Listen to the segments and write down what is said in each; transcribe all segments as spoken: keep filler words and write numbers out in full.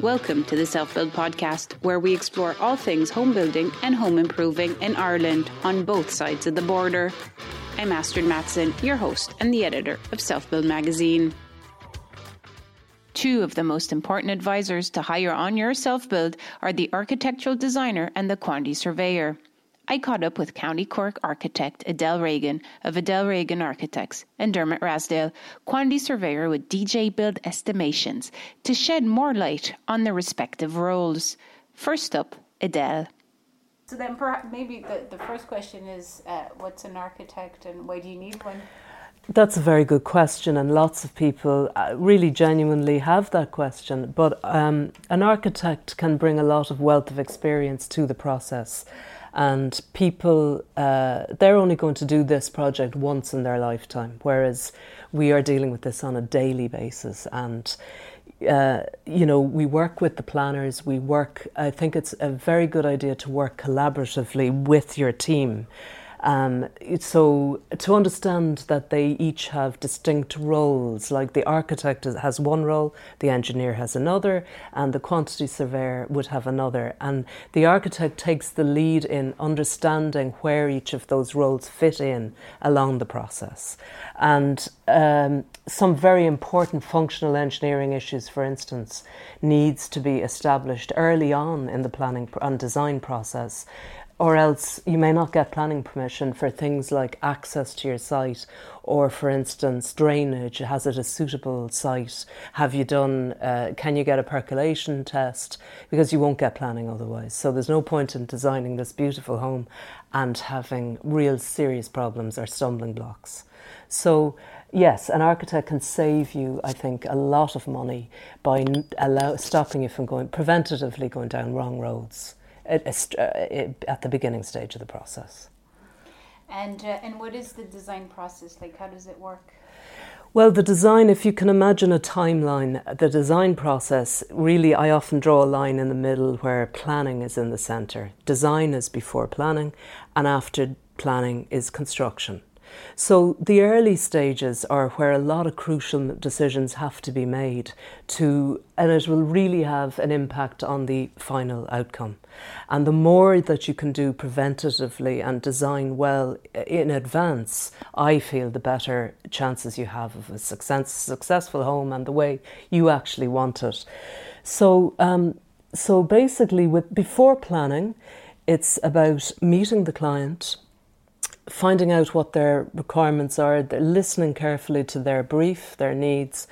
Welcome to the Self-Build Podcast, where we explore all things home building and home improving in Ireland on both sides of the border. I'm Astrid Mattson, your host and the editor of Self-Build Magazine. Two of the most important advisors to hire on your self-build are the architectural designer and the quantity surveyor. I caught up with County Cork architect Edel Regan of Edel Regan Architects and Dermot Rasdale, quantity surveyor with D J Build Estimations, to shed more light on their respective roles. First up, Edel. So then perhaps maybe the, the first question is, uh, what's an architect and why do you need one? That's a very good question, and lots of people really genuinely have that question. But um, an architect can bring a lot of wealth of experience to the process. And people, uh, they're only going to do this project once in their lifetime, whereas we are dealing with this on a daily basis. And, uh, you know, we work with the planners. We work, I think it's a very good idea to work collaboratively with your team. Um, so to understand that they each have distinct roles, like the architect has one role, the engineer has another, and the quantity surveyor would have another. And the architect takes the lead in understanding where each of those roles fit in along the process. And um, some very important functional engineering issues, for instance, needs to be established early on in the planning and design process. Or else you may not get planning permission for things like access to your site or, for instance, drainage. Has it a suitable site? Have you done, uh, can you get a percolation test? Because you won't get planning otherwise. So there's no point in designing this beautiful home and having real serious problems or stumbling blocks. So yes, an architect can save you, I think, a lot of money by allow, stopping you from going, preventatively going down wrong roads at the beginning stage of the process. And uh, and what is the design process like? How does it work? Well, the design, if you can imagine a timeline, the design process, really, I often draw a line in the middle where planning is in the centre. Design is before planning, and after planning is construction. So the early stages are where a lot of crucial decisions have to be made to, and it will really have an impact on the final outcome. And the more that you can do preventatively and design well in advance, I feel the better chances you have of a success, successful home and the way you actually want it. So, um, so basically with before planning, it's about meeting the client, finding out what their requirements are, they're listening carefully to their brief, their needs,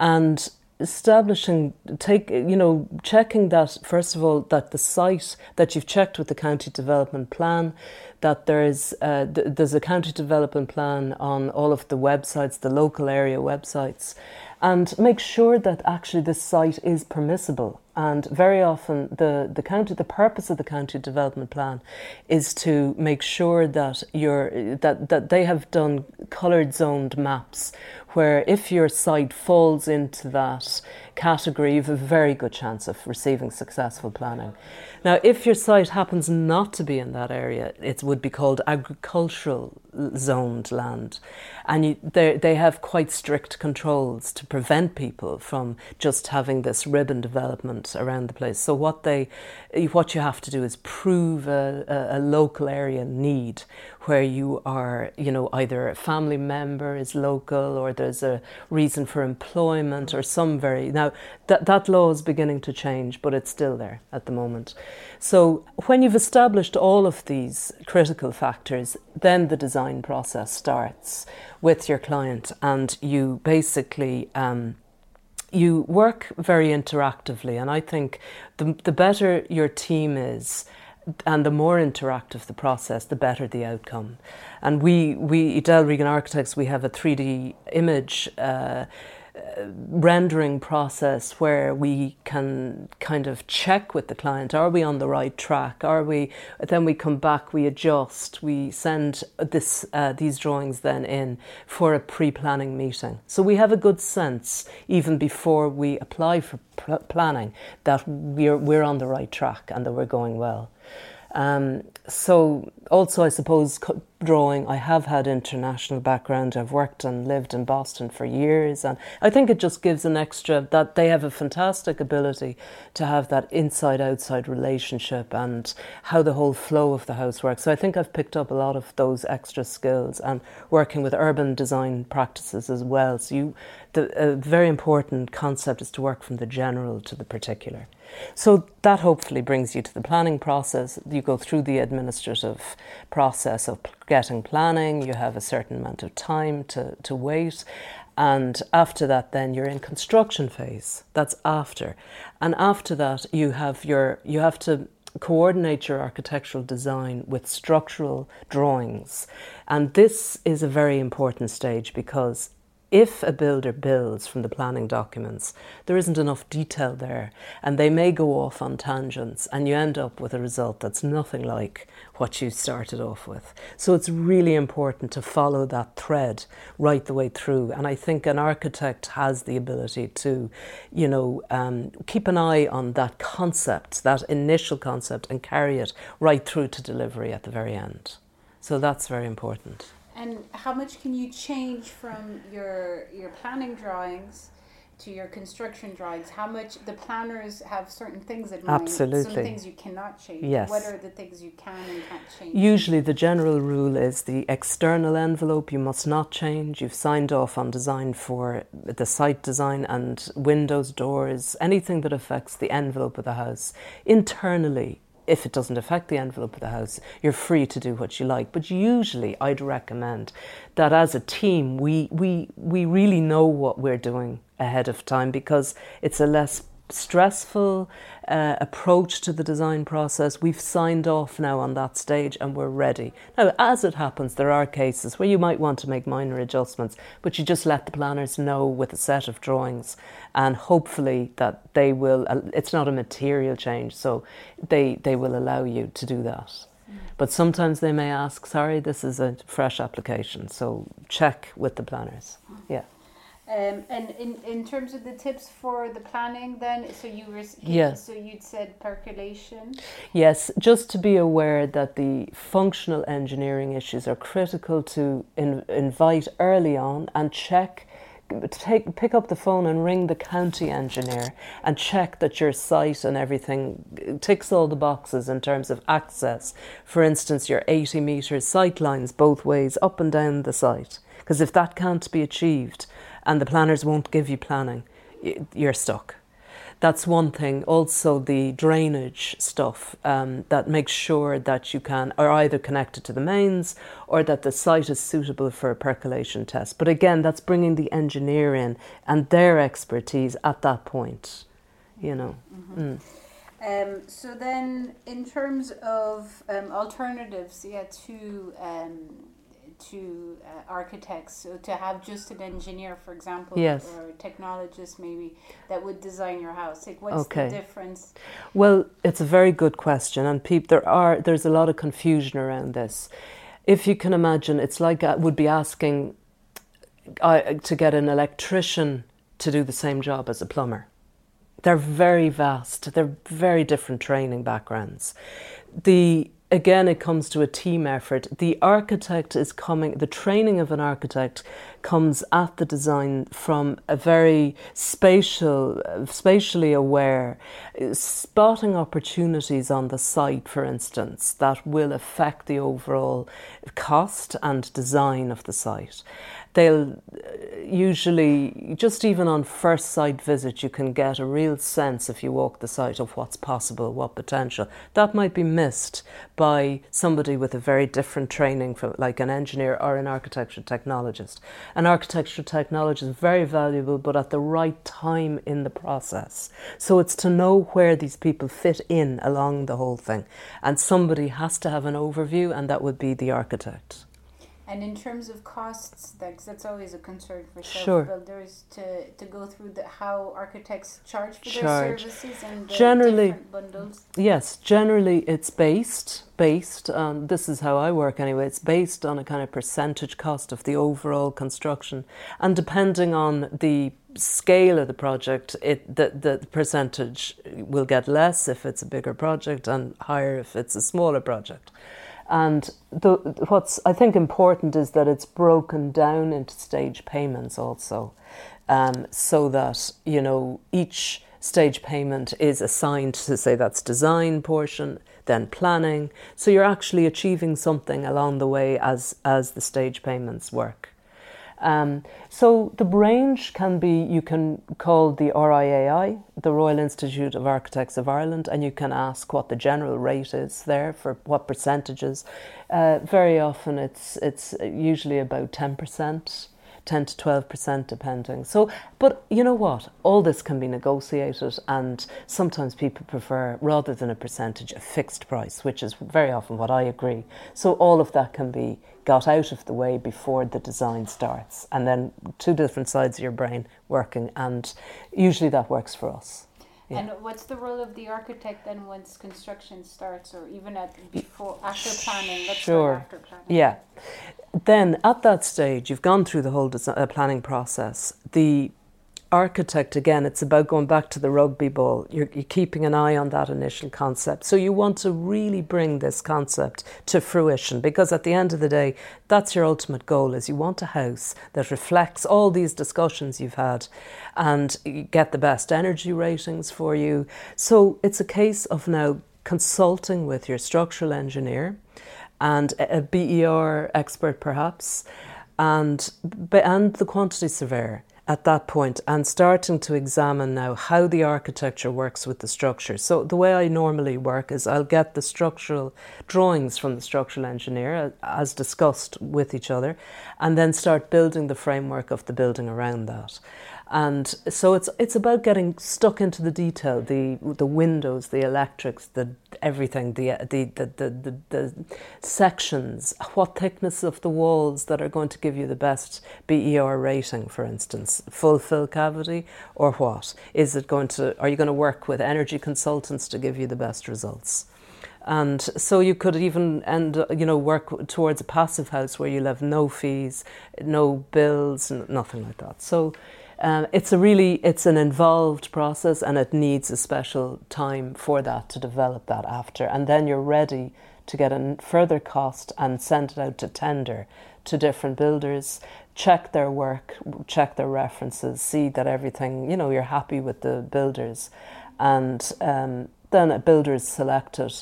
and establishing, take you know, checking that, first of all, that the site, that you've checked with the county development plan, that there's, uh, th- there's a county development plan on all of the websites, the local area websites, and make sure that actually this site is permissible. And very often the, the county, the purpose of the county development plan is to make sure that you're, that, that they have done coloured zoned maps where if your site falls into that category, you have a very good chance of receiving successful planning. Now, if your site happens not to be in that area, it would be called agricultural zoned land. And you, they, they have quite strict controls to prevent people from just having this ribbon development around the place. So what they, what you have to do is prove a, a, a local area need, where you are, you know, either a family member is local or there's a reason for employment or some very... Now, that, that law is beginning to change, but it's still there at the moment. So when you've established all of these critical factors, then the design process starts with your client, and you basically... Um, You work very interactively, and I think the the better your team is and the more interactive the process, the better the outcome. And we, we Edel Regan Architects, we have a three D image uh, rendering process where we can kind of check with the client, are we on the right track? Are we? Then we come back, we adjust, we send this uh, these drawings then in for a pre-planning meeting. So we have a good sense even before we apply for pl- planning that we're we're on the right track and that we're going well. Um, so also, I suppose, drawing, I have had international background. I've worked and lived in Boston for years. And I think it just gives an extra, that they have a fantastic ability to have that inside-outside relationship and how the whole flow of the house works. So I think I've picked up a lot of those extra skills, and working with urban design practices as well. So you, the a very important concept is to work from the general to the particular. So that hopefully brings you to the planning process. You go through the administrative process of getting planning. You have a certain amount of time to, to wait. And after that, then you're in construction phase. That's after. And after that, you have your you have to coordinate your architectural design with structural drawings. And this is a very important stage, because if a builder builds from the planning documents, there isn't enough detail there, and they may go off on tangents, and you end up with a result that's nothing like what you started off with. So it's really important to follow that thread right the way through. And I think an architect has the ability to, you know, um, keep an eye on that concept, that initial concept, and carry it right through to delivery at the very end. So that's very important. And how much can you change from your your planning drawings to your construction drawings? How much the planners have certain things in mind. Absolutely. Some things you cannot change. Yes. What are the things you can and can't change? Usually the general rule is the external envelope you must not change. You've signed off on design for the site design and windows, doors, anything that affects the envelope of the house. Internally, if it doesn't affect the envelope of the house, you're free to do what you like. But usually I'd recommend that as a team, we we we really know what we're doing ahead of time, because it's a less stressful uh, approach to the design process. We've signed off now on that stage and we're ready. Now, as it happens, there are cases where you might want to make minor adjustments, but you just let the planners know with a set of drawings, and hopefully that they will, uh, it's not a material change, so they, they will allow you to do that. Mm. But sometimes they may ask, sorry, this is a fresh application, so check with the planners. Yeah. Um, and in, in terms of the tips for the planning then, so you were, yeah. so you'd said percolation? Yes, just to be aware that the functional engineering issues are critical to in, invite early on and check, take pick up the phone and ring the county engineer and check that your site and everything ticks all the boxes in terms of access. For instance, your eighty metres sight lines both ways up and down the site, because if that can't be achieved, and the planners won't give you planning, you're stuck. That's one thing. Also the drainage stuff, um, that makes sure that you can, are either connected to the mains or that the site is suitable for a percolation test. But again, that's bringing the engineer in and their expertise at that point, you know. Mm-hmm. Mm. Um, so then in terms of um, alternatives, yeah, to... Um, to uh, architects, so to have just an engineer, for example, yes, or a technologist maybe that would design your house, like what's okay. the difference? Well, it's a very good question, and people there are there's a lot of confusion around this. If you can imagine, it's like I would be asking uh, to get an electrician to do the same job as a plumber. They're very vast, they're very different training backgrounds. The again, it comes to a team effort. The architect is coming, the training of an architect comes at the design from a very spatial, spatially aware, spotting opportunities on the site, for instance, that will affect the overall cost and design of the site. They'll usually, just even on first site visit, you can get a real sense if you walk the site of what's possible, what potential. That might be missed by somebody with a very different training from, like an engineer or an architectural technologist. An architectural technologist is very valuable, but at the right time in the process. So it's to know where these people fit in along the whole thing. And somebody has to have an overview, and that would be the architect. And in terms of costs, because that's always a concern for self-builders, sure. to, to go through the, how architects charge for charge. their services and the generally, different bundles? Yes, generally it's based, based on, this is how I work anyway, it's based on a kind of percentage cost of the overall construction. And depending on the scale of the project, it the, the percentage will get less if it's a bigger project and higher if it's a smaller project. And the, what's, I think, important is that it's broken down into stage payments also, um, so that, you know, each stage payment is assigned to, say, that's design portion, then planning. So you're actually achieving something along the way as, as the stage payments work. Um, so the range can be, you can call the R I A I, the Royal Institute of Architects of Ireland, and you can ask what the general rate is there for what percentages. Uh, very often it's it's usually about ten percent, ten to twelve percent depending. So, but you know what? All this can be negotiated, and sometimes people prefer, rather than a percentage, a fixed price, which is very often what I agree. So all of that can be got out of the way before the design starts, and then two different sides of your brain working, and usually that works for us. Yeah. And what's the role of the architect then once construction starts, or even at before after planning? Let's sure. After planning. Yeah. Then at that stage, you've gone through the whole design, uh, planning process. The architect, again, it's about going back to the rugby ball. You're, you're keeping an eye on that initial concept. So you want to really bring this concept to fruition, because at the end of the day, that's your ultimate goal, is you want a house that reflects all these discussions you've had and you get the best energy ratings for you. So it's a case of now consulting with your structural engineer and a B E R expert perhaps, and and the quantity surveyor at that point, and starting to examine now how the architecture works with the structure. So the way I normally work is I'll get the structural drawings from the structural engineer as discussed with each other, and then start building the framework of the building around that. And so it's it's about getting stuck into the detail, the the windows, the electrics, the everything, the the the the, the, the sections, what thickness of the walls that are going to give you the best B E R rating, for instance, full fill cavity or what? Is it going to? Are you going to work with energy consultants to give you the best results? And so you could even end, you know, work towards a passive house where you'll have no fees, no bills, nothing like that. So. Um, it's a really, it's an involved process, and it needs a special time for that to develop that after. And then you're ready to get a further cost and send it out to tender to different builders, check their work, check their references, see that everything, you know, you're happy with the builders. And um, then a builder is selected,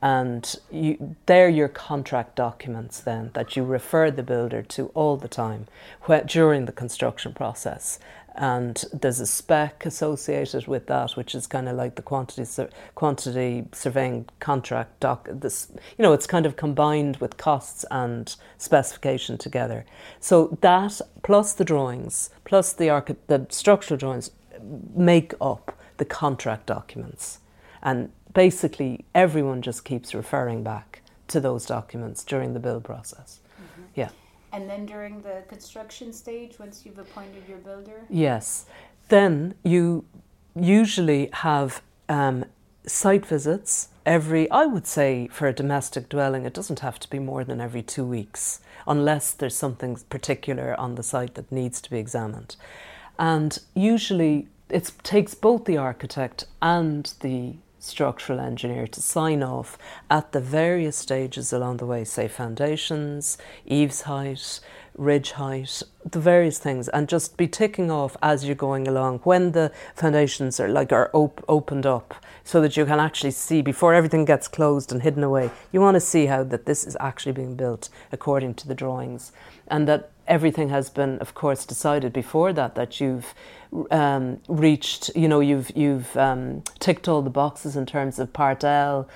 and you, they're your contract documents then that you refer the builder to all the time wh- during the construction process. And there's a spec associated with that, which is kind of like the quantity sur- quantity surveying contract doc. This, you know, it's kind of combined with costs and specification together. So that plus the drawings, plus the archi- the structural drawings, make up the contract documents. And basically, everyone just keeps referring back to those documents during the build process. Mm-hmm. Yeah. And then during the construction stage, once you've appointed your builder? Yes. Then you usually have um, site visits every, I would say, for a domestic dwelling, it doesn't have to be more than every two weeks, unless there's something particular on the site that needs to be examined. And usually, it takes both the architect and the structural engineer to sign off at the various stages along the way, say foundations, eaves height, ridge height, the various things, and just be ticking off as you're going along when the foundations are like are op- opened up so that you can actually see before everything gets closed and hidden away. You want to see how that this is actually being built according to the drawings, and that everything has been, of course, decided before that, that you've um, reached, you know, you've you've um, ticked all the boxes in terms of Part L,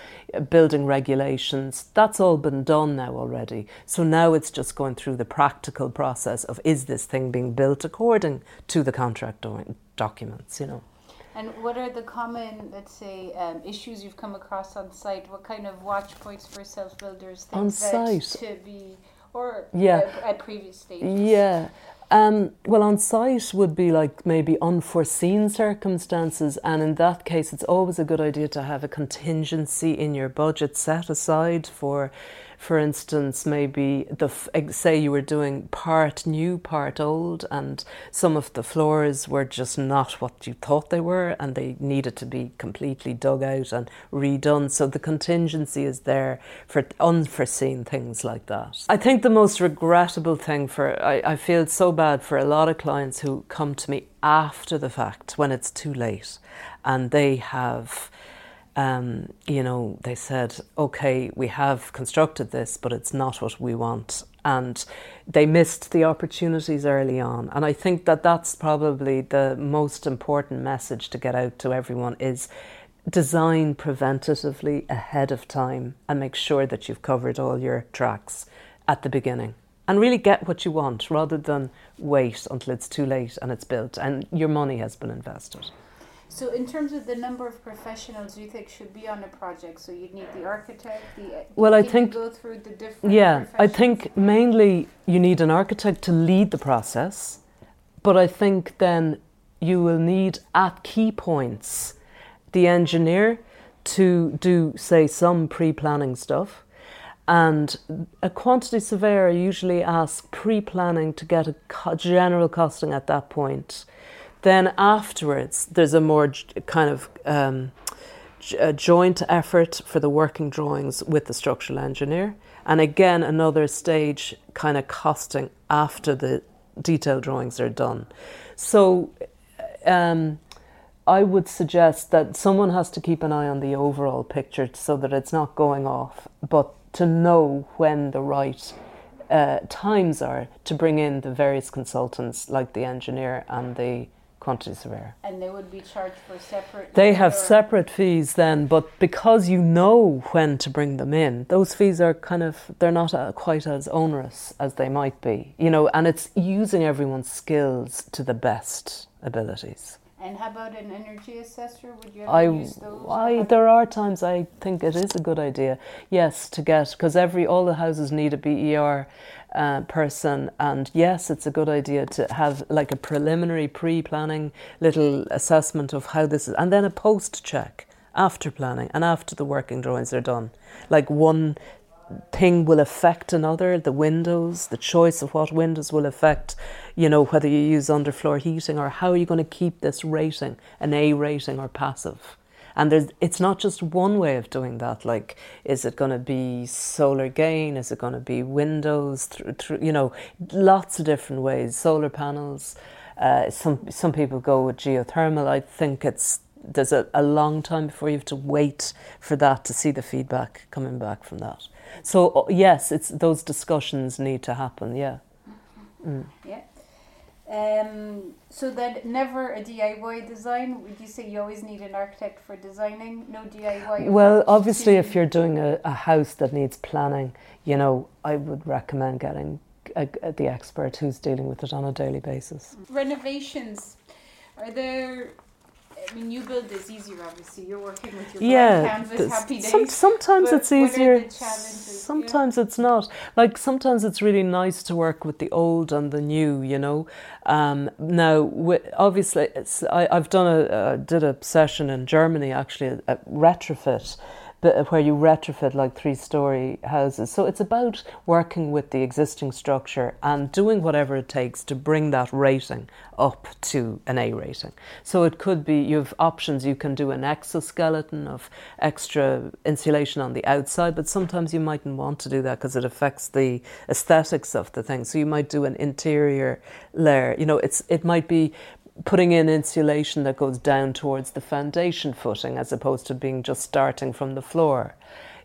building regulations. That's all been done now already. So now it's just going through the practical process of, is this thing being built according to the contract do- documents, you know. And what are the common, let's say, um, issues you've come across on site? What kind of watch points for self-builders? Things on site? To be... Or yeah. at, at previous stages? Yeah. Um, well, on site would be like maybe unforeseen circumstances, and in that case it's always a good idea to have a contingency in your budget set aside for, for instance, maybe the say you were doing part new, part old, and some of the floors were just not what you thought they were and they needed to be completely dug out and redone. So the contingency is there for unforeseen things like that. I think the most regrettable thing for, I, I feel so bad for a lot of clients who come to me after the fact when it's too late and they have um, you know, they said, okay, we have constructed this but it's not what we want, and they missed the opportunities early on. And I think that that's probably the most important message to get out to everyone, is design preventatively ahead of time and make sure that you've covered all your tracks at the beginning. And really get what you want rather than wait until it's too late and it's built and your money has been invested. So in terms of the number of professionals you think should be on a project, so you'd need the architect, the well, I think go through the different yeah, I think mainly you need an architect to lead the process, but I think then you will need at key points the engineer to do, say, some pre-planning stuff. And a quantity surveyor usually asks pre-planning to get a co- general costing at that point. Then afterwards, there's a more j- kind of um, j- a joint effort for the working drawings with the structural engineer. And again, another stage kind of costing after the detailed drawings are done. So um, I would suggest that someone has to keep an eye on the overall picture so that it's not going off, but to know when the right uh, times are to bring in the various consultants like the engineer and the quantity surveyor. And they would be charged for separate... They have or? separate fees then, but because you know when to bring them in, those fees are kind of, they're not uh, quite as onerous as they might be, you know, and it's using everyone's skills to the best abilities. And how about an energy assessor? Would you ever I, use those? I, there are times I think it is a good idea, yes, to get, because every all the houses need a B E R uh, person, and yes, it's a good idea to have like a preliminary pre-planning little assessment of how this is, and then a post-check after planning and after the working drawings are done. Like one thing will affect another, the windows, the choice of what windows will affect, you know, whether you use underfloor heating or how are you going to keep this rating, an A rating or passive. And there's, it's not just one way of doing that, like is it going to be solar gain, is it going to be windows, th- th- you know, lots of different ways, solar panels, uh, some some people go with geothermal. I think it's there's a, a long time before you have to wait for that to see the feedback coming back from that. So yes, it's those discussions need to happen. Yeah. Mm. Yeah. Um, so then, never a D I Y design. Would you say you always need an architect for designing? No D I Y. Well, obviously, to... if you're doing a, a house that needs planning, you know, I would recommend getting a, a, the expert who's dealing with it on a daily basis. Renovations, are there? I mean, you build is easier, obviously. You're working with your yeah, canvas, happy days. Some, sometimes but it's easier. Sometimes yeah. it's not. Like, sometimes it's really nice to work with the old and the new, you know. Um, now, obviously, it's, I, I've done a, uh, did a session in Germany, actually, a, a retrofit where you retrofit like three-storey houses. So it's about working with the existing structure and doing whatever it takes to bring that rating up to an A rating. So it could be, you have options, you can do an exoskeleton of extra insulation on the outside, but sometimes you mightn't want to do that because it affects the aesthetics of the thing. So you might do an interior layer. You know, it's it might be putting in insulation that goes down towards the foundation footing as opposed to being just starting from the floor.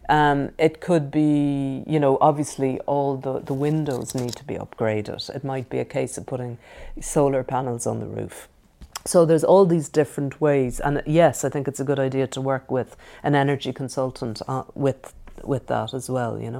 Um, it could be, you know, obviously all the, the windows need to be upgraded. It might be a case of putting solar panels on the roof. So there's all these different ways. And yes, I think it's a good idea to work with an energy consultant uh, with with that as well, you know.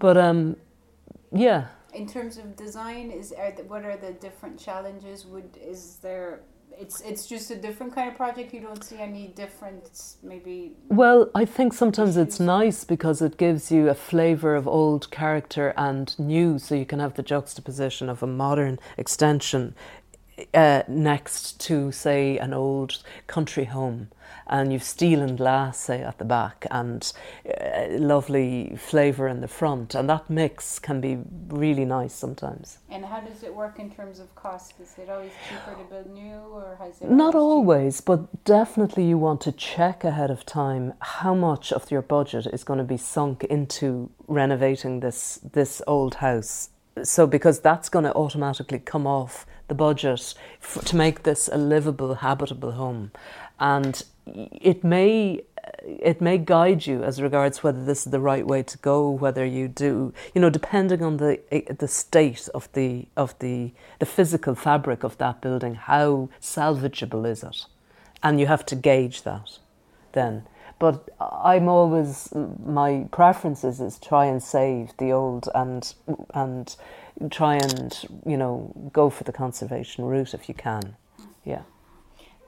But um, yeah. In terms of design, is are the, what are the different challenges? Would is there? It's it's just a different kind of project. You don't see any difference, maybe. Well, I think sometimes it's nice because it gives you a flavour of old character and new, so you can have the juxtaposition of a modern extension uh, next to, say, an old country home. And you've steel and glass, say, at the back, and uh, lovely flavour in the front. And that mix can be really nice sometimes. And how does it work in terms of cost? Is it always cheaper to build new, or has it? Not always, cheaper? But definitely you want to check ahead of time how much of your budget is going to be sunk into renovating this this old house. So because that's going to automatically come off the budget f- to make this a livable, habitable home. And it may it may guide you as regards whether this is the right way to go, whether you do, you know, depending on the the state of the of the the physical fabric of that building, how salvageable is it? And you have to gauge that then. But I'm always, my preference is, is try and save the old and and try and, you know, go for the conservation route if you can. Yeah.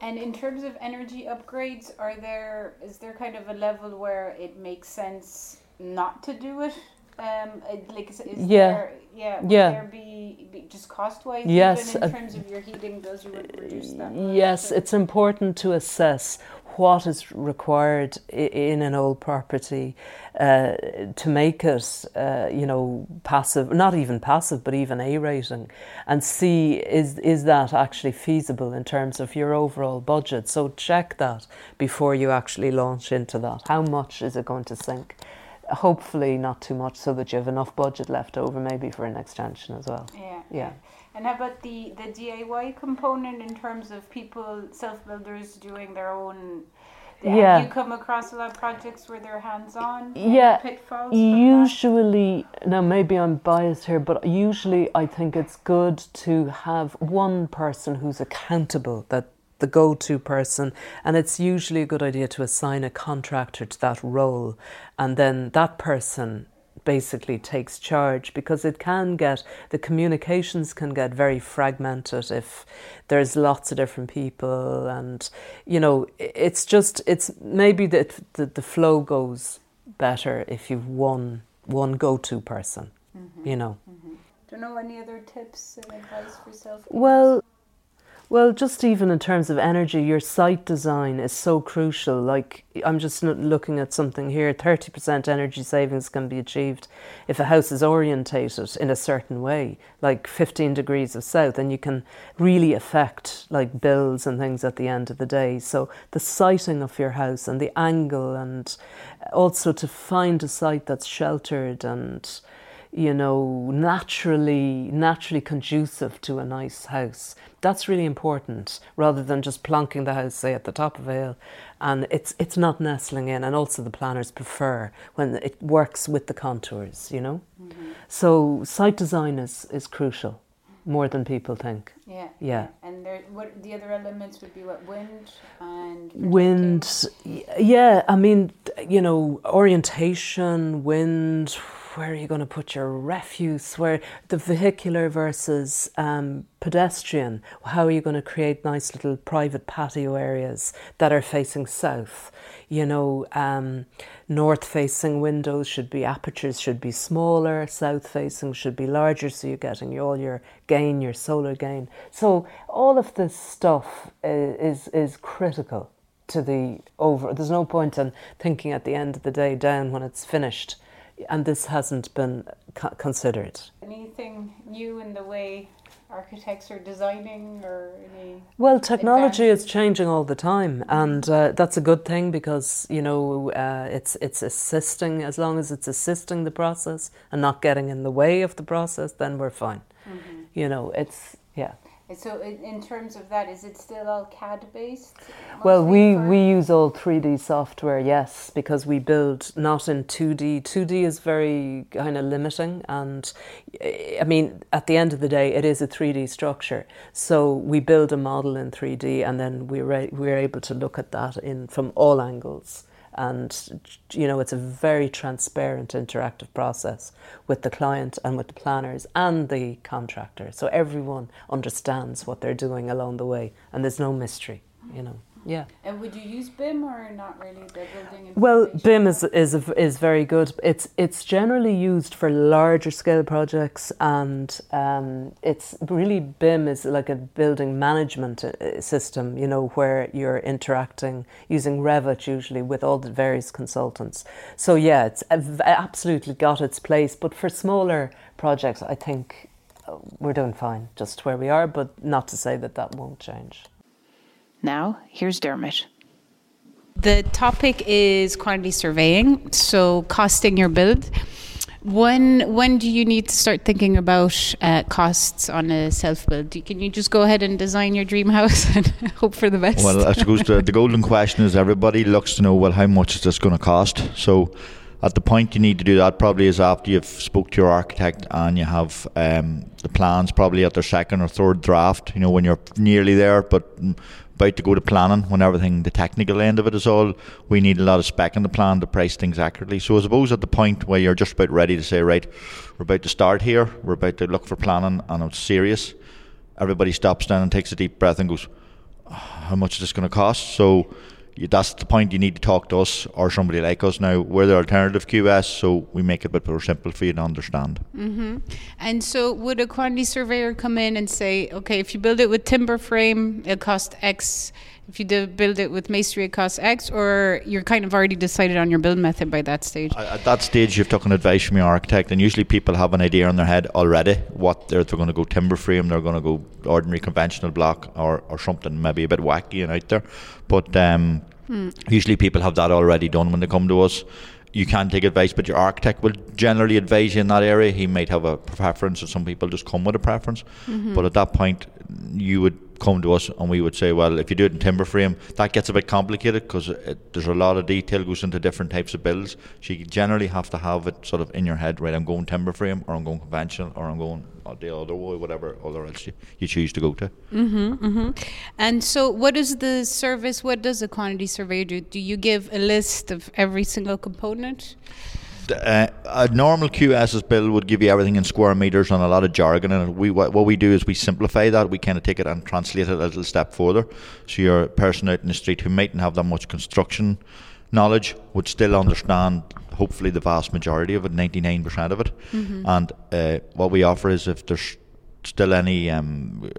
And in terms of energy upgrades, are there is there kind of a level where it makes sense not to do it? Um, like is, is yeah. there yeah would yeah. there be, be just cost wise yes. even in terms of your heating, those you would reduce that? Yes, it's important to assess what is required in an old property uh, to make it, uh, you know, passive, not even passive, but even A rating, and see is is that actually feasible in terms of your overall budget. So check that before you actually launch into that. How much is it going to sink? Hopefully not too much, so that you have enough budget left over maybe for an extension as well. Yeah. Yeah. And how about the, the D I Y component in terms of people, self-builders doing their own? Yeah. Have you come across a lot of projects where they're hands-on? Yeah. Pitfalls usually, that? Now maybe I'm biased here, but usually I think it's good to have one person who's accountable, that the go-to person, and it's usually a good idea to assign a contractor to that role, and then that person basically takes charge, because it can get, the communications can get very fragmented if there's lots of different people, and you know, it's just, it's maybe that the, the flow goes better if you've one one go-to person. Mm-hmm. You know. Mm-hmm. Do you know any other tips and advice for self-builders? Well, Well, just even in terms of energy, your site design is so crucial. Like, I'm just looking at something here, thirty percent energy savings can be achieved if a house is orientated in a certain way, like fifteen degrees of south, and you can really affect like bills and things at the end of the day. So the sighting of your house and the angle, and also to find a site that's sheltered and, you know, naturally naturally conducive to a nice house. That's really important, rather than just plonking the house, say, at the top of a hill, and it's it's not nestling in. And also the planners prefer when it works with the contours, you know. Mm-hmm. So site design is, is crucial, more than people think. Yeah. Yeah. And there, what the other elements would be? What, wind and wind. Yeah, I mean, you know, orientation, wind. Where are you going to put your refuse? Where the vehicular versus um, pedestrian? How are you going to create nice little private patio areas that are facing south? You know, um, north-facing windows should be apertures should be smaller. South-facing should be larger, so you're getting all your gain, your solar gain. So all of this stuff is is critical to the over. There's no point in thinking at the end of the day down when it's finished. And this hasn't been considered. Anything new in the way architects are designing, or any? Well, technology advances? Is changing all the time, and uh, that's a good thing, because you know uh, it's it's assisting. As long as it's assisting the process and not getting in the way of the process, then we're fine. Mm-hmm. You know, it's yeah. So in terms of that, is it still all C A D based? Well, we, we use all three D software, yes, because we build not in two D. two D is very kind of limiting, and I mean, at the end of the day, it is a three D structure. So we build a model in three D, and then we're we're able to look at that in from all angles. And, you know, it's a very transparent, interactive process with the client and with the planners and the contractor. So everyone understands what they're doing along the way, and there's no mystery, you know. Yeah. And would you use B I M or not really? The building well, B I M is is is very good. It's it's generally used for larger scale projects, and um, it's really B I M is like a building management system. You know, where you're interacting using Revit usually with all the various consultants. So yeah, it's absolutely got its place. But for smaller projects, I think we're doing fine just where we are. But not to say that that won't change. Now, here's Dermot. The topic is quantity surveying, so costing your build. When when do you need to start thinking about uh, costs on a self-build? Can you just go ahead and design your dream house and hope for the best? Well, I suppose the, the golden question is everybody looks to know, well, how much is this going to cost? So at the point you need to do that probably is after you've spoke to your architect and you have um, the plans probably at their second or third draft, you know, when you're nearly there, but about to go to planning, when everything, the technical end of it is all, we need a lot of spec in the plan to price things accurately. So I suppose at the point where you're just about ready to say, right, we're about to start here, we're about to look for planning, and it's serious, everybody stops down and takes a deep breath and goes, oh, how much is this going to cost? So that's the point you need to talk to us or somebody like us. Now, we're the alternative Q S, so we make it a bit more simple for you to understand. Mm-hmm. And so would a quantity surveyor come in and say, okay, if you build it with timber frame, it'll cost X. If you do build it with masonry, it costs X, or you're kind of already decided on your build method by that stage? At that stage, you've taken advice from your architect, and usually people have an idea in their head already what they're, they're going to go timber frame, they're going to go ordinary conventional block, or, or something maybe a bit wacky and out there. But um, hmm. usually people have that already done when they come to us. You can take advice, but your architect will generally advise you in that area. He might have a preference, and some people just come with a preference. Mm-hmm. But at that point, you would come to us and we would say, well, if you do it in timber frame, that gets a bit complicated because there's a lot of detail goes into different types of builds. So you generally have to have it sort of in your head, right, I'm going timber frame, or I'm going conventional, or I'm going the other way, whatever other else you, you choose to go to. Mm-hmm, mm-hmm. And so what is the service? What does a quantity surveyor do? Do you give a list of every single component? Uh, a normal QS's bill would give you everything in square meters and a lot of jargon, and we what we do is we simplify that. We kind of take it and translate it a little step further, so your person out in the street who mightn't have that much construction knowledge would still understand hopefully the vast majority of it, ninety-nine percent of it. Mm-hmm. And uh, what we offer is if there's still any um,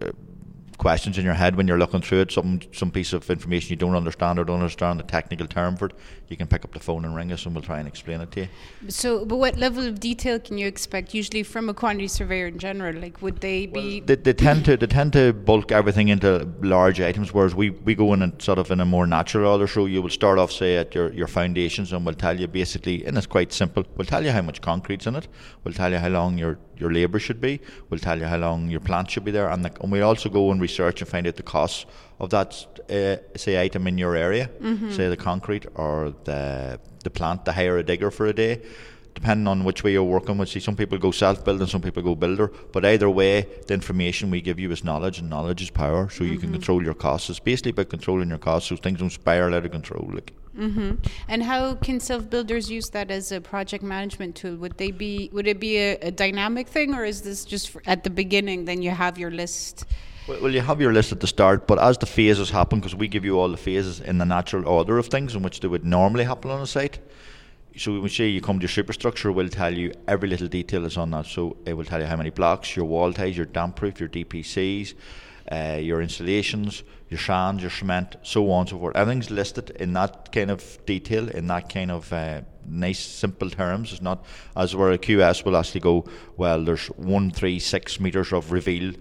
questions in your head when you're looking through it, some some piece of information you don't understand or don't understand the technical term for it, you can pick up the phone and ring us and we'll try and explain it to you. So, but what level of detail can you expect usually from a quantity surveyor in general? Like, would they be... Well, they, they, tend to, they tend to bulk everything into large items, whereas we, we go in and sort of in a more natural order. So you will start off, say, at your, your foundations, and we'll tell you basically, and it's quite simple, we'll tell you how much concrete's in it, we'll tell you how long your, your labour should be, we'll tell you how long your plant should be there, and, the, and we also go and research and find out the costs of that uh, say item in your area, mm-hmm. say the concrete or the the plant, to hire a digger for a day, depending on which way you're working. We see some people go self-build and some people go builder, but either way the information we give you is knowledge, and knowledge is power, so mm-hmm. you can control your costs. It's basically about controlling your costs so things don't spiral out of control. Like. Mm-hmm. And how can self-builders use that as a project management tool? Would they be? Would it be a, a dynamic thing, or is this just for at the beginning, then you have your list? Well, you have your list at the start, but as the phases happen, because we give you all the phases in the natural order of things in which they would normally happen on a site. So when we say you come to your superstructure, we'll tell you every little detail is on that. So it will tell you how many blocks, your wall ties, your damp proof, your D P Cs, uh, your installations, your sands, your cement, so on and so forth. Everything's listed in that kind of detail, in that kind of uh, nice, simple terms. It's not as where a Q S will actually go, well, there's one, three, six metres of reveal,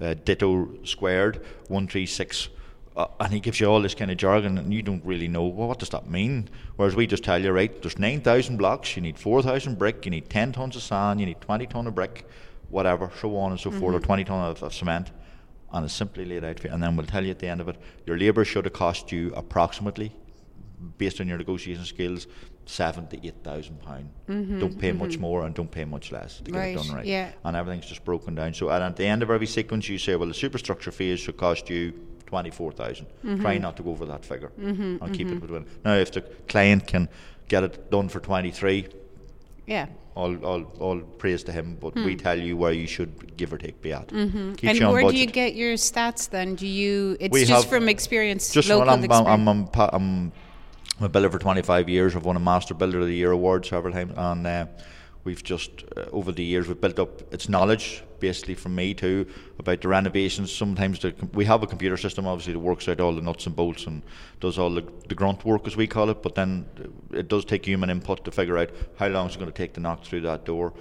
Uh, ditto squared, one three six, uh, and he gives you all this kind of jargon and you don't really know, well, what does that mean? Whereas we just tell you, right, there's nine thousand blocks, you need four thousand brick, you need ten tons of sand, you need twenty ton of brick, whatever, so on and so mm-hmm. forth, or twenty ton of, of cement, and it's simply laid out for you. And then we'll tell you at the end of it, your labour should have cost you approximately, based on your negotiation skills, seven to eight thousand pounds. Mm-hmm, don't pay mm-hmm. much more and don't pay much less to right, get it done right. Yeah. And everything's just broken down. So at, at the end of every sequence you say, well, the superstructure phase should cost you twenty-four thousand. Mm-hmm. Try not to go over that figure mm-hmm, and mm-hmm. keep it between. Now if the client can get it done for twenty-three, yeah, all all all praise to him, but mm. we tell you where you should give or take be at. Mm-hmm. And where budget. Do you get your stats then? Do you it's we just from experience, just local I'm, experience? I'm, I'm, I'm, I'm I'm a builder for twenty-five years. I've won a Master Builder of the Year award several times, and uh, we've just uh, over the years we've built up its knowledge, basically from me too, about the renovations. Sometimes the com- we have a computer system obviously that works out all the nuts and bolts and does all the, the grunt work as we call it, but then it does take human input to figure out how long it's going to take to knock through that door.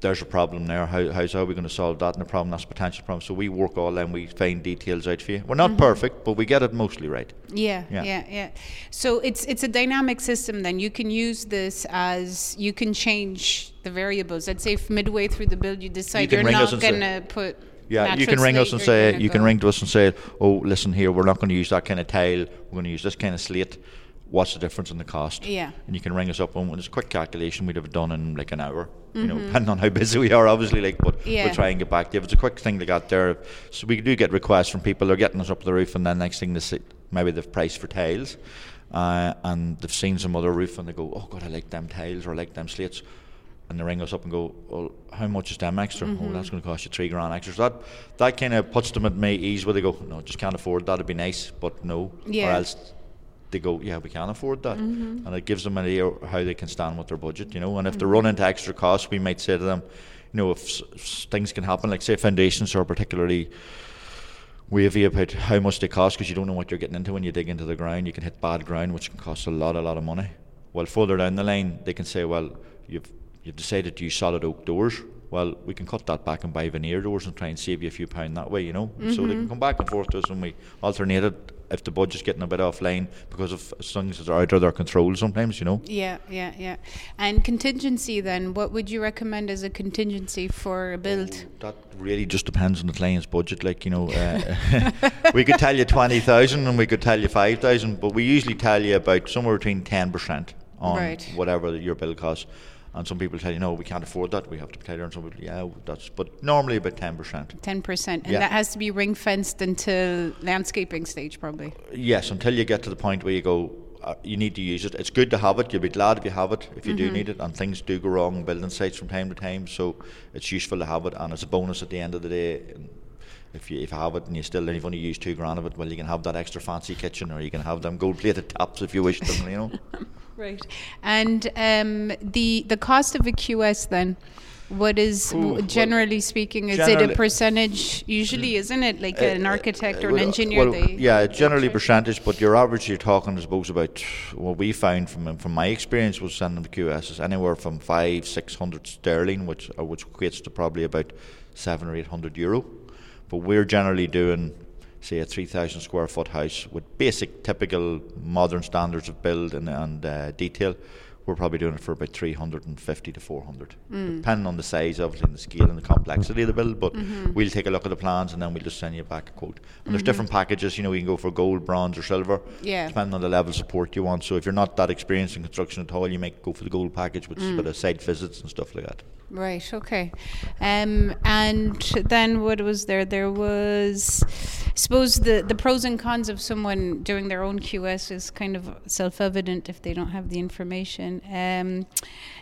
There's a problem there, how, how's, how are we going to solve that, and a problem, that's a potential problem. So we work all and we find details out for you. We're not mm-hmm. perfect, but we get it mostly right. Yeah, yeah, yeah, yeah. So it's it's a dynamic system then. You can use this as, you can change the variables. Let's say if midway through the build you decide you you're not going to put... Yeah, you can ring us and say, you go. can ring to us and say, oh, listen here, we're not going to use that kind of tile, we're going to use this kind of slate. What's the difference in the cost? Yeah. And you can ring us up, and it's a quick calculation we'd have it done in like an hour, mm-hmm. you know, depending on how busy we are, obviously, like, but yeah. we'll try and get back to you. If it's a quick thing to get there, so we do get requests from people, they're getting us up the roof, and then next thing they see, maybe they've priced for tiles, uh, and they've seen some other roof, and they go, oh God, I like them tiles, or I like them slates. And they ring us up and go, well, how much is them extra? Mm-hmm. Oh, that's going to cost you three grand extra. So that that kind of puts them at my ease where they go, no, just can't afford that, it'd be nice, but no, yeah. or else... They go, yeah, we can afford that. Mm-hmm. And it gives them an idea how they can stand with their budget, you know. And if mm-hmm. they run into extra costs, we might say to them, you know, if, s- if things can happen, like say foundations are particularly wavy about how much they cost because you don't know what you're getting into when you dig into the ground. You can hit bad ground, which can cost a lot, a lot of money. Well, further down the line, they can say, well, you've you've decided to use solid oak doors. Well, we can cut that back and buy veneer doors and try and save you a few pound that way, you know. Mm-hmm. So they can come back and forth to us and we alternate it if the budget's getting a bit offline because of things that are out of their control sometimes, you know. Yeah, yeah, yeah. And contingency then, what would you recommend as a contingency for a build? Oh, that really just depends on the client's budget. Like, you know, uh, we could tell you twenty thousand and we could tell you five thousand, but we usually tell you about somewhere between ten percent on right. whatever your build costs. And some people tell you, no, we can't afford that, we have to pay there. And some people, yeah, that's, but normally about ten percent. ten percent. And yeah. that has to be ring-fenced until landscaping stage, probably. Yes, until you get to the point where you go, uh, you need to use it. It's good to have it. You'll be glad if you have it, if you mm-hmm. do need it. And things do go wrong on building sites from time to time. So it's useful to have it. And it's a bonus at the end of the day. If you if you have it and you still you've only used two grand of it, well, you can have that extra fancy kitchen, or you can have them gold-plated taps if you wish them, you know. Right, and um, the the cost of a Q S then. What is, Ooh, generally well, speaking, is generally, it a percentage? Usually, isn't it? Like uh, an architect or well, an engineer? Well, they, yeah, they generally percentage, but your average, you're talking, I suppose, about what we found from from my experience was sending the Q Ss anywhere from five, six hundred sterling, which uh, which equates to probably about seven or eight hundred euro. But we're generally doing, say, a three thousand square foot house with basic, typical modern standards of build and and uh, detail. We're probably doing it for about three hundred fifty to four hundred, mm. depending on the size, obviously, and the scale and the complexity of the build. But mm-hmm. we'll take a look at the plans and then we'll just send you back a quote. And mm-hmm. there's different packages, you know, you can go for gold, bronze, or silver, yeah. depending on the level of support you want. So if you're not that experienced in construction at all, you might go for the gold package, which mm. is a bit of site visits and stuff like that. Right, okay. Um, and then what was there? There was, I suppose, the, the pros and cons of someone doing their own Q S is kind of self-evident if they don't have the information. Um,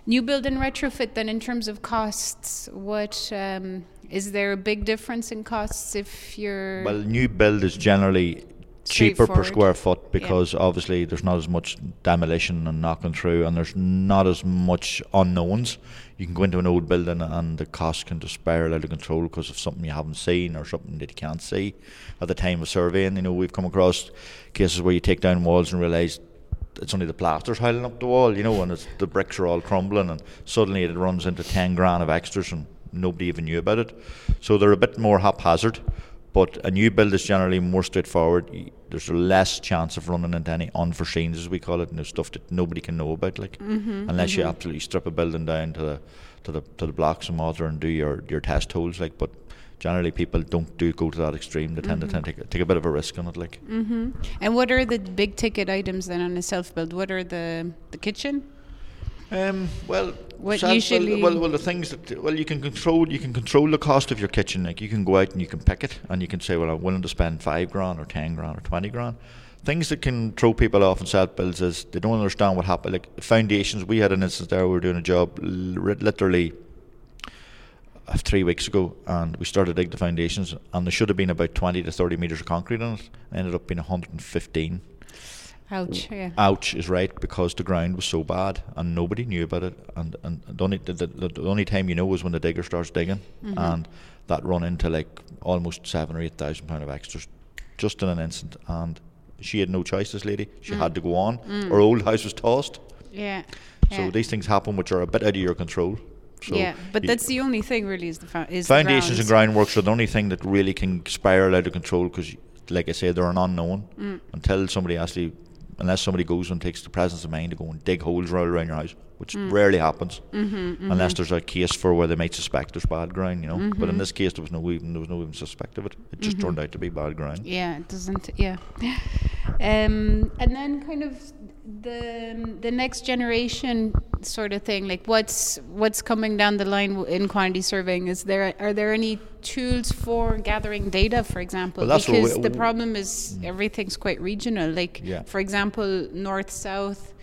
new build and retrofit, then, in terms of costs, what um, is there a big difference in costs if you're... Well, new build is generally cheaper per square foot because yeah. obviously there's not as much demolition and knocking through, and there's not as much unknowns. You can go into an old building and the cost can just spiral out of control because of something you haven't seen or something that you can't see at the time of surveying. You know, we've come across cases where you take down walls and realise it's only the plaster's howling up the wall, you know, and it's, the bricks are all crumbling, and suddenly it runs into ten grand of extras and nobody even knew about it. So they're a bit more haphazard, but a new build is generally more straightforward. There's less chance of running into any unforeseens, as we call it, and there's stuff that nobody can know about, like, mm-hmm, unless mm-hmm. you absolutely strip a building down to the to the, to the blocks and mortar and do your, your test holes, like, but generally people don't do go to that extreme. They tend mm-hmm. to take, take a bit of a risk on it, like. Mm-hmm. And what are the big ticket items then on a self-build? What are the the kitchen? Um, well, what usually well, well, the things that well you can control you can control the cost of your kitchen. Like, you can go out and you can pick it, and you can say, well, I'm willing to spend five grand or ten grand or twenty grand. Things that can throw people off in self-builds is they don't understand what happened. Like foundations, we had an instance there. We were doing a job literally three weeks ago, and we started digging the foundations, and there should have been about twenty to thirty metres of concrete in it. It ended up being one hundred fifteen. Ouch, yeah. Ouch is right, because the ground was so bad and nobody knew about it, and, and the, only, the, the, the only time you know is when the digger starts digging, mm-hmm. and that run into like almost seven or eight thousand pound of extras just in an instant. And she had no choice, this lady. She mm. had to go on. Mm. Her old house was tossed. Yeah. So yeah. these things happen which are a bit out of your control. So yeah, but that's the only thing really is the fa- is foundations the and groundworks are the only thing that really can spiral out of control, because, like I said, they're an unknown mm. until somebody actually, unless somebody goes and takes the presence of mind to go and dig holes right around your house, which mm. rarely happens, mm-hmm, mm-hmm. unless there's a case for where they might suspect there's bad ground, you know. Mm-hmm. But in this case, there was no even there was no even suspect of it. It just mm-hmm. turned out to be bad ground. Yeah, it doesn't. Yeah, um, and then kind of the the next generation sort of thing. Like, what's what's coming down the line in quantity surveying? Is there are there any tools for gathering data, for example? Well, because we, the we, problem is everything's quite regional. Like, yeah. for example, north south.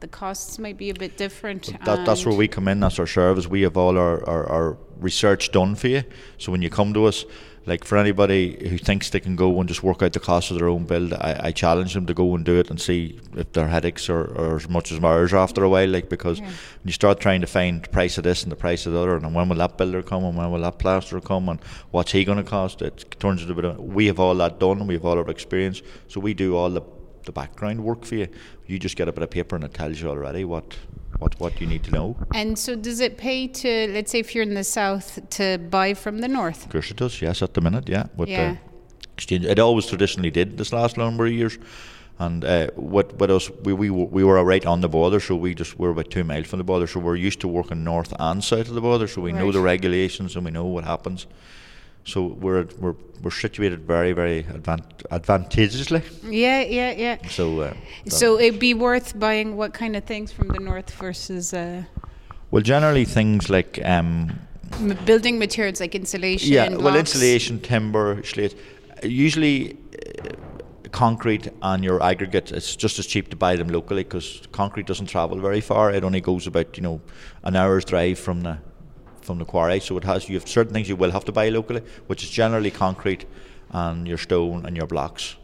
The costs might be a bit different. That, that's where we come in. That's our service. We have all our, our, our research done for you. So when you come to us, like, for anybody who thinks they can go and just work out the cost of their own build, I, I challenge them to go and do it and see if their headaches are, are as much as ours after a while. Like, because yeah. when you start trying to find the price of this and the price of the other, and when will that builder come, and when will that plasterer come, and what's he going to cost, it turns into a bit of, we have all that done, we have all our experience, so we do all the the background work for you. You just get a bit of paper and it tells you already what what what you need to know. And so does it pay to, let's say if you're in the south, to buy from the north? Of course it does, yes, at the minute, yeah. With yeah. the exchange, it always traditionally did this last number of years. And uh, what with us, we, we we were right on the border, so we just were about two miles from the border, so we're used to working north and south of the border, so we right. know the regulations and we know what happens. So we're we're we're situated very very advant- advantageously. Yeah, yeah, yeah. So uh, so it'd be worth buying what kind of things from the north versus? Uh, well, generally things like um, m- building materials like insulation. Yeah, blocks. Well, insulation, timber, slate, usually. Uh, concrete and your aggregate, it's just as cheap to buy them locally, because concrete doesn't travel very far. It only goes about, you know, an hour's drive from the. from the quarry, so it has you have certain things you will have to buy locally, which is generally concrete and your stone and your blocks.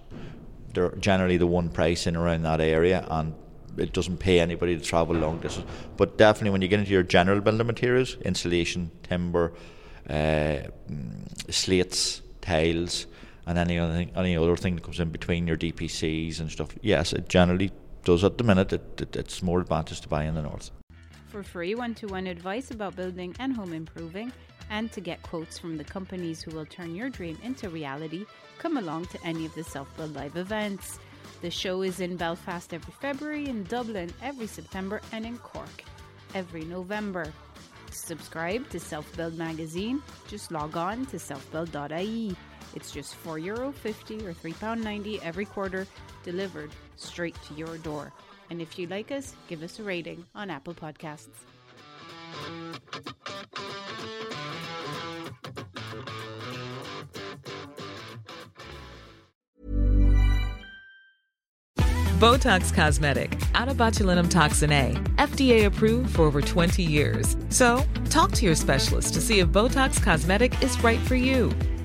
They're generally the one price in around that area, and it doesn't pay anybody to travel long distance. But definitely when you get into your general building materials, insulation, timber, uh, slates, tiles, and any other, thing, any other thing that comes in between your D P Cs and stuff, yes, it generally does at the minute. It, it, it's more advantage to buy in the north. For free one-to-one advice about building and home improving, and to get quotes from the companies who will turn your dream into reality, come along to any of the Self-Build Live events. The show is in Belfast every February, in Dublin every September, and in Cork every November. To subscribe to Self-Build Magazine, just log on to self build dot I E. It's just four euro fifty or three pounds ninety every quarter, delivered straight to your door. And if you like us, give us a rating on Apple Podcasts. Botox Cosmetic, out of botulinum toxin A, F D A approved for over twenty years. So, talk to your specialist to see if Botox Cosmetic is right for you.